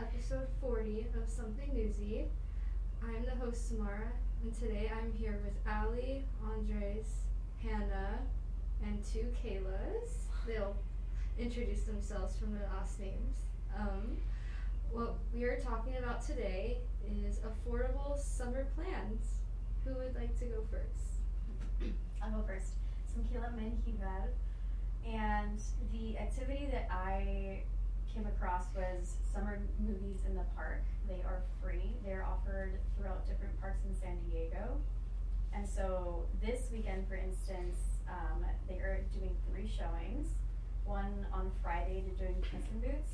episode 40 of Something Newsy. I'm the host, Samara, and today I'm here with Ali, Andres, Hannah, and two Kaylas. They'll introduce themselves from their last names. What we are talking about today is affordable summer plans. Who would like to go first? I'll go first. So I'm Keila Menjivar, and the activity that I came across was summer movies in the park. They are free. They're offered throughout different parks in San Diego. And so this weekend, for instance, they are doing 3 showings. One on Friday, they're doing Puss and Boots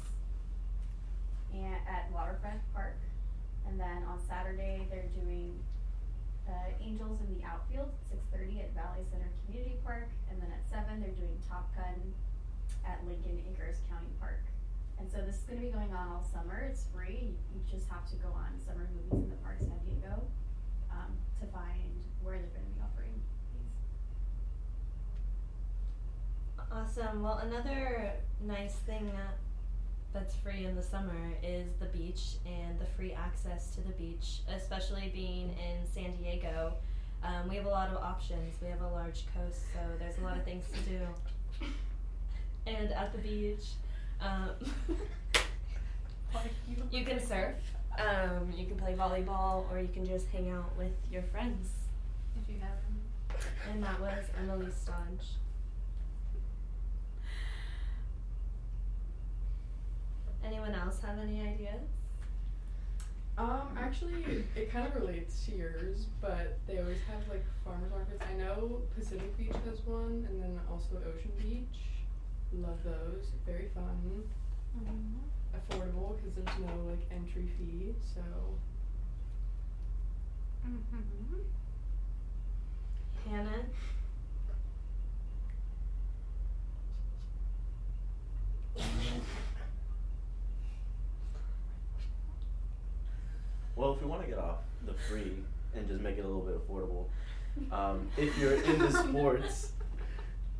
at Waterfront Park. And then on Saturday, they're doing Angels in the Outfield at 6:30 at Valley Center Community Park. And then at 7, they're doing Top Gun at Lincoln Acres County Park. And so this is going to be going on all summer. It's free. You just have to go on Summer Movies in the Park San Diego to find where they're going to be offering these. Awesome. Well, another nice thing that's free in the summer is the beach and the free access to the beach, especially being in San Diego. We have a lot of options. We have a large coast, so there's a lot of things to do. And at the beach, you can surf, you can play volleyball, or you can just hang out with your friends. If you have them. And that was Emily Stodge. Anyone else have any ideas? Actually, it kind of relates to yours, but they always have, like, farmers markets. I know Pacific Beach has one, and then also Ocean Beach. Love those. Very fun. Mm-hmm. Affordable because there's no, like, entry fee, so. Mm-hmm. Hannah? Well, if we want to get off the free and just make it a little bit affordable, if you're into sports,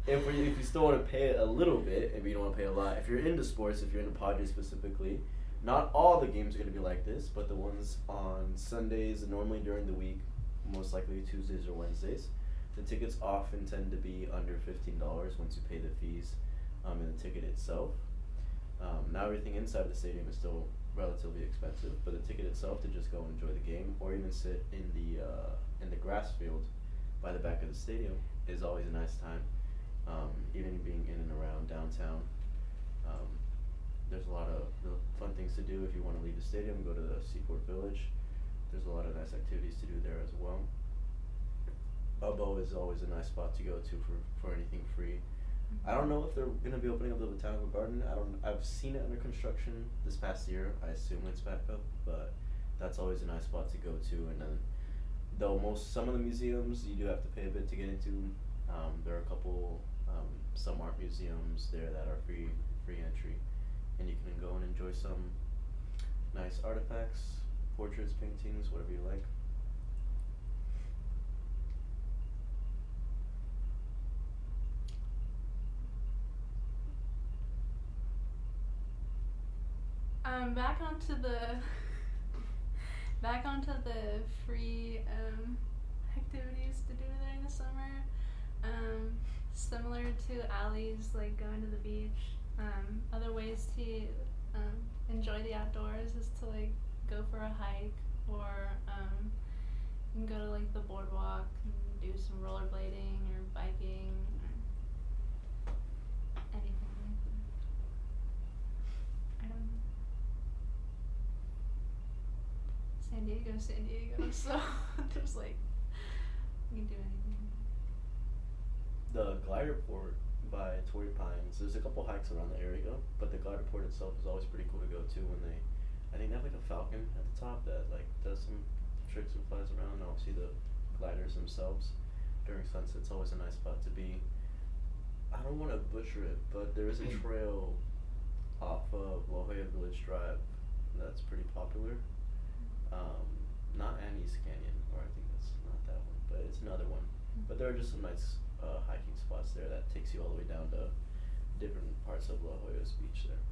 if you still want to pay a little bit, if you don't want to pay a lot, if you're into sports, if you're into Padres specifically, not all the games are going to be like this, but the ones on Sundays and normally during the week, most likely Tuesdays or Wednesdays, the tickets often tend to be under $15 once you pay the fees and the ticket itself. Now everything inside the stadium is still relatively expensive, but the ticket itself to just go and enjoy the game or even sit in the grass field by the back of the stadium is always a nice time. Even being in and around downtown, there's a lot of fun things to do. If you want to leave the stadium, go to the Seaport Village. There's a lot of nice activities to do there as well. UBO is always a nice spot to go to for anything free. I don't know if they're going to be opening up the Botanical Garden. I've seen it under construction this past year. I assume it's back up, but that's always a nice spot to go to. And then, though some of the museums you do have to pay a bit to get into. There are a couple, some art museums there that are free entry, and you can go and enjoy some nice artifacts, portraits, paintings, whatever you like. Back onto the free activities to do during the summer. Similar to alleys, like going to the beach. Other ways to enjoy the outdoors is to like go for a hike, or you can go to like the boardwalk and do some rollerblading or biking or anything like that. I don't know. San Diego, so there's like you can do anything. The glider port by Torrey Pines, there's a couple hikes around the area, but the glider port itself is always pretty cool to go to when I think they have like a falcon at the top that like does some tricks and flies around, and obviously the gliders themselves during sunset's always a nice spot to be. I don't want to butcher it, but there is a trail off of La Jolla Village Drive that's pretty popular. Not Annie's Canyon, or I think that's not that one, but it's another one. But there are just some nice hiking spots there that takes you all the way down to different parts of La Jolla's beach there.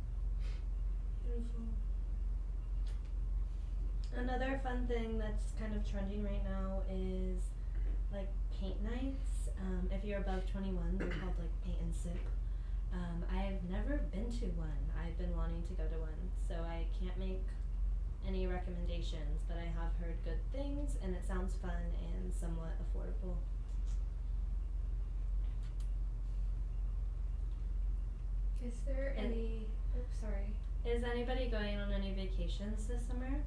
Beautiful. Another fun thing that's kind of trending right now is like paint nights. If you're above 21, they're called like paint and sip. I've never been to one. I've been wanting to go to one, so I can't make any recommendations, but I have heard good things, and it sounds fun and somewhat affordable. Is there any... Oops, sorry. Is anybody going on any vacations this summer?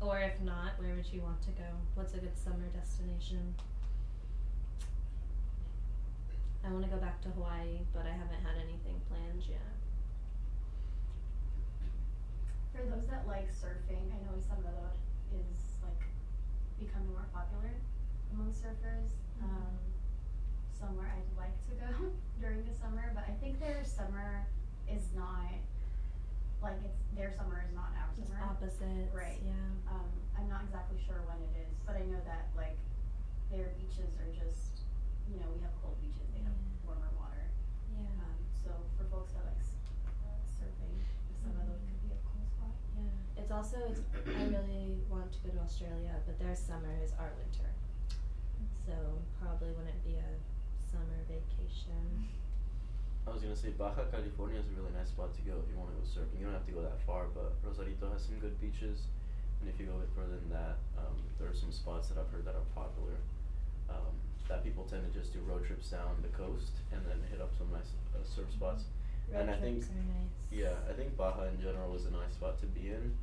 Or if not, where would you want to go? What's a good summer destination? I want to go back to Hawaii, but I haven't had anything planned yet. For those that like surfing, I know some of that is like becoming more popular among surfers. Somewhere I'd like to go during the summer, but I think their summer is not like their summer is not our summer. It's opposite, right? Yeah. I'm not exactly sure when it is, but I know that like their beaches are just, you know, we have cold beaches, they have warmer water. Yeah. So for folks that like surfing, some of those could be a cool spot. Yeah. It's also I really want to go to Australia, but their summer is our winter, so probably wouldn't be a summer vacation. I was gonna say Baja California is a really nice spot to go if you want to go surfing. You don't have to go that far, but Rosarito has some good beaches, and if you go a bit further than that, there are some spots that I've heard that are popular, that people tend to just do road trips down the coast and then hit up some nice surf spots. Road and I think trips are nice. Yeah, I think Baja in general was a nice spot to be in.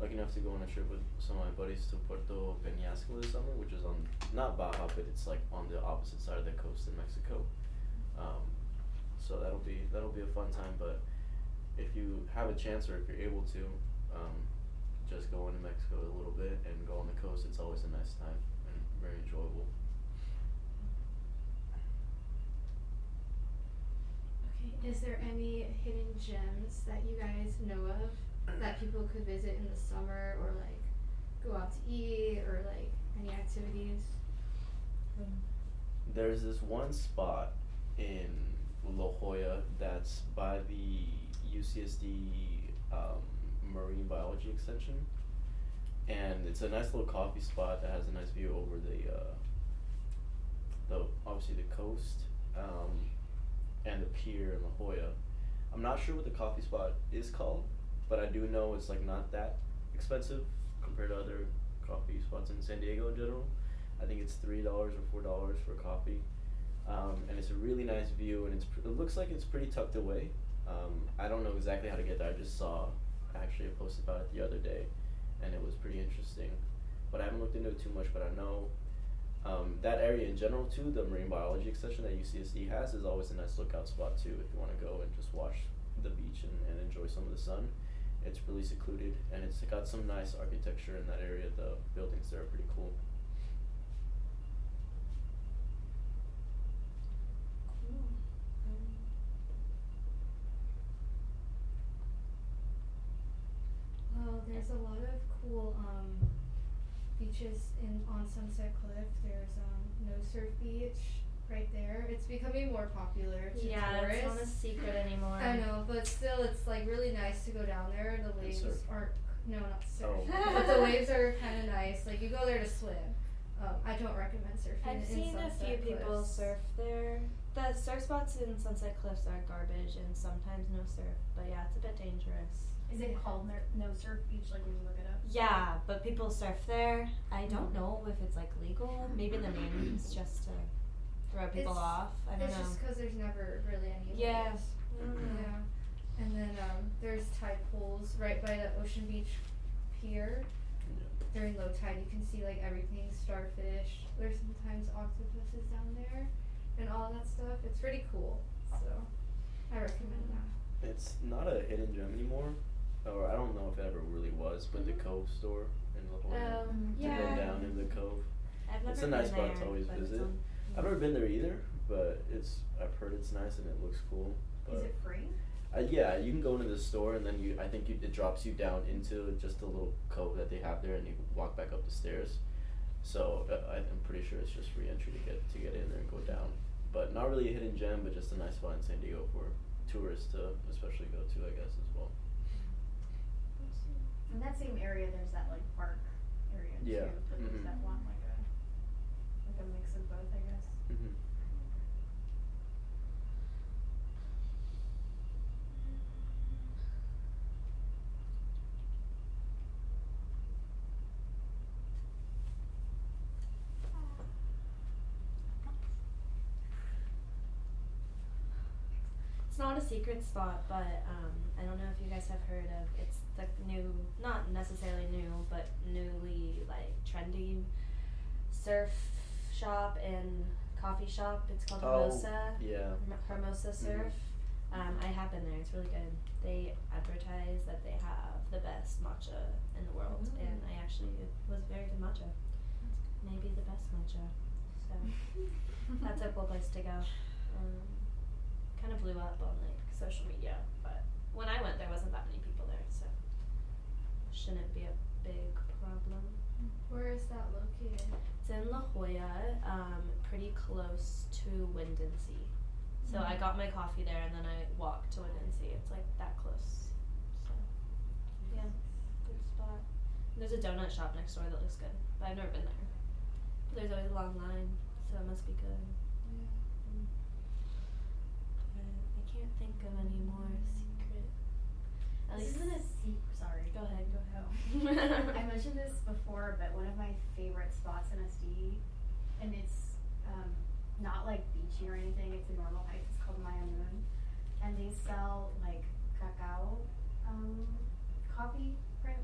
Lucky enough to go on a trip with some of my buddies to Puerto Peñasco this summer, which is on, not Baja, but it's like on the opposite side of the coast in Mexico. So that'll be a fun time, but if you have a chance or if you're able to, just go into Mexico a little bit and go on the coast. It's always a nice time and very enjoyable. Okay, is there any hidden gems that you guys know of that people could visit in the summer, or like go out to eat, or like any activities? There's this one spot in La Jolla that's by the UCSD Marine Biology Extension, and it's a nice little coffee spot that has a nice view over the coast, and the pier in La Jolla. I'm not sure what the coffee spot is called, but I do know it's like not that expensive compared to other coffee spots in San Diego in general. I think it's $3 or $4 for coffee, and it's a really nice view, and it looks like it's pretty tucked away. I don't know exactly how to get there. I just saw actually a post about it the other day, and it was pretty interesting, but I haven't looked into it too much. But I know that area in general too, the Marine Biology Extension that UCSD has, is always a nice lookout spot too if you want to go and just watch the beach and enjoy some of the sun. It's really secluded, and it's got some nice architecture in that area. The buildings there are pretty cool. Cool. Well, there's a lot of cool beaches on Sunset Cliff. There's No Surf Beach right there. It's becoming more popular to tourists. It's not a secret anymore. I know, but still, it's like really nice to go down there. The waves aren't. No, not surf. Oh. But the waves are kind of nice. Like you go there to swim. I don't recommend surfing. I've seen a few people surf there. The surf spots in Sunset Cliffs are garbage, and sometimes no surf. But yeah, it's a bit dangerous. Is it called No Surf Beach? Like when you look it up. Yeah, but people surf there. I don't know if it's like legal. Maybe the name is just to throw people off. I don't know. It's just because there's never really any. Yes. Yeah. Yeah. And then there's tide pools right by the Ocean Beach pier. During low tide, you can see like everything, starfish. There's sometimes octopuses down there, and all that stuff. It's pretty cool. So I recommend that. It's not a hidden gem anymore, or I don't know if it ever really was, but the Cove store in La Jolla to go down in the Cove. It's a nice spot to always visit. I've never been there either, but I've heard it's nice and it looks cool. But is it free? Yeah, you can go into the store, and then it drops you down into just a little cove that they have there, and you walk back up the stairs. So I'm pretty sure it's just free entry to get in there and go down. But not really a hidden gem, but just a nice spot in San Diego for tourists to especially go to, I guess, as well. In that same area, there's that like park area too. But there's that one like a mix of both, I guess. Mm-hmm. It's not a secret spot, but I don't know if you guys have heard of, it's the new, not necessarily new, but newly like trending surf shop and coffee shop. It's called Hermosa. Yeah. Hermosa Surf. Mm-hmm. I have been there. It's really good. They advertise that they have the best matcha in the world, and I actually, it was very good matcha. Maybe the best matcha. So that's a cool place to go. Kind of blew up on like social media, but when I went there wasn't that many people there, so shouldn't be a big problem. Where is that located? It's in La Jolla, pretty close to Windensea. So I got my coffee there and then I walked to Windensea. It's like that close. So yeah, good spot. There's a donut shop next door that looks good, but I've never been there. But there's always a long line, so it must be good. Can't think of any more secret. Sorry. Go ahead. I mentioned this before, but one of my favorite spots in SD, and it's not like beachy or anything. It's a normal height. It's called Maya Moon, and they sell like cacao coffee.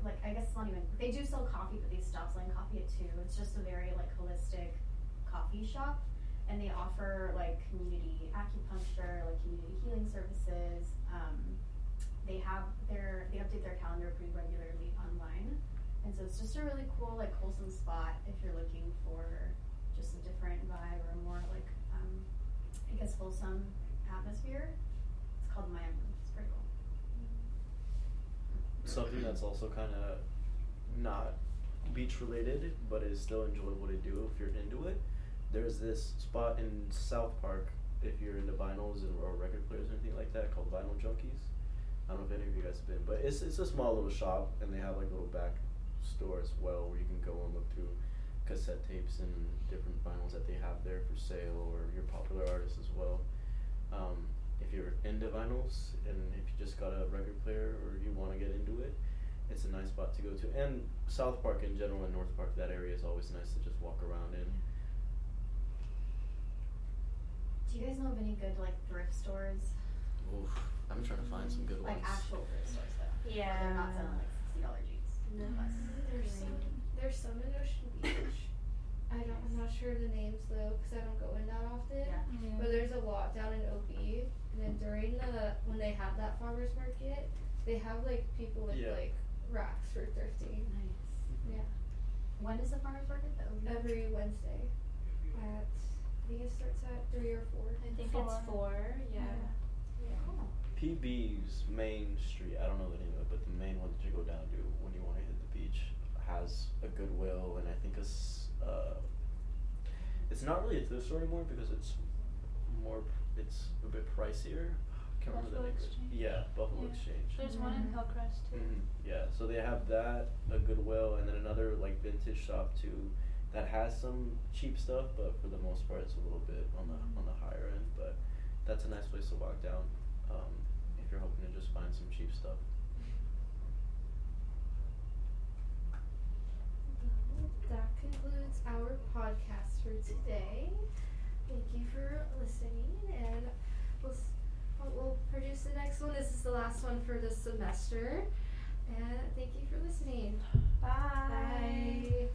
Like I guess it's not even. They do sell coffee, but they stopped selling coffee at 2:00. It's just a very like holistic coffee shop. And they offer like community acupuncture, like community healing services. They update their calendar pretty regularly online, and so it's just a really cool like wholesome spot if you're looking for just a different vibe or a more like I guess wholesome atmosphere. It's called Miami. It's pretty cool. Something that's also kind of not beach related, but is still enjoyable to do if you're into it. There's this spot in South Park, if you're into vinyls or record players or anything like that, called Vinyl Junkies. I don't know if any of you guys have been, but it's a small little shop, and they have like a little back store as well where you can go and look through cassette tapes and different vinyls that they have there for sale or your popular artists as well. If you're into vinyls and if you just got a record player or you want to get into it, it's a nice spot to go to. And South Park in general and North Park, that area is always nice to just walk around in. Do you guys know of any good like thrift stores? Oof, I'm trying to find some good ones. Like actual thrift stores though. Yeah. They're not selling like $60 jeans. No. There's some in Ocean Beach. I'm not sure of the names though, because I don't go in that often. Yeah. Mm-hmm. But there's a lot down in OB, and then when they have that farmers market, they have like people with like racks for thrifting. Nice. Mm-hmm. Yeah. When is the farmers market though? Every Wednesday. I think it starts at 3 or 4. I think it's 4. Yeah. Cool. PB's Main Street. I don't know the name of it, but the main one that you go down to when you want to hit the beach has a Goodwill, and I think it's not really a thrift store anymore because it's a bit pricier. I can't remember the name. Yeah, Buffalo Exchange. There's one in Hillcrest too. Mm-hmm. Yeah, so they have that, a Goodwill, and then another like vintage shop too. That has some cheap stuff, but for the most part, it's a little bit on the higher end. But that's a nice place to walk down if you're hoping to just find some cheap stuff. That concludes our podcast for today. Thank you for listening, and we'll produce the next one. This is the last one for this semester, and thank you for listening. Bye.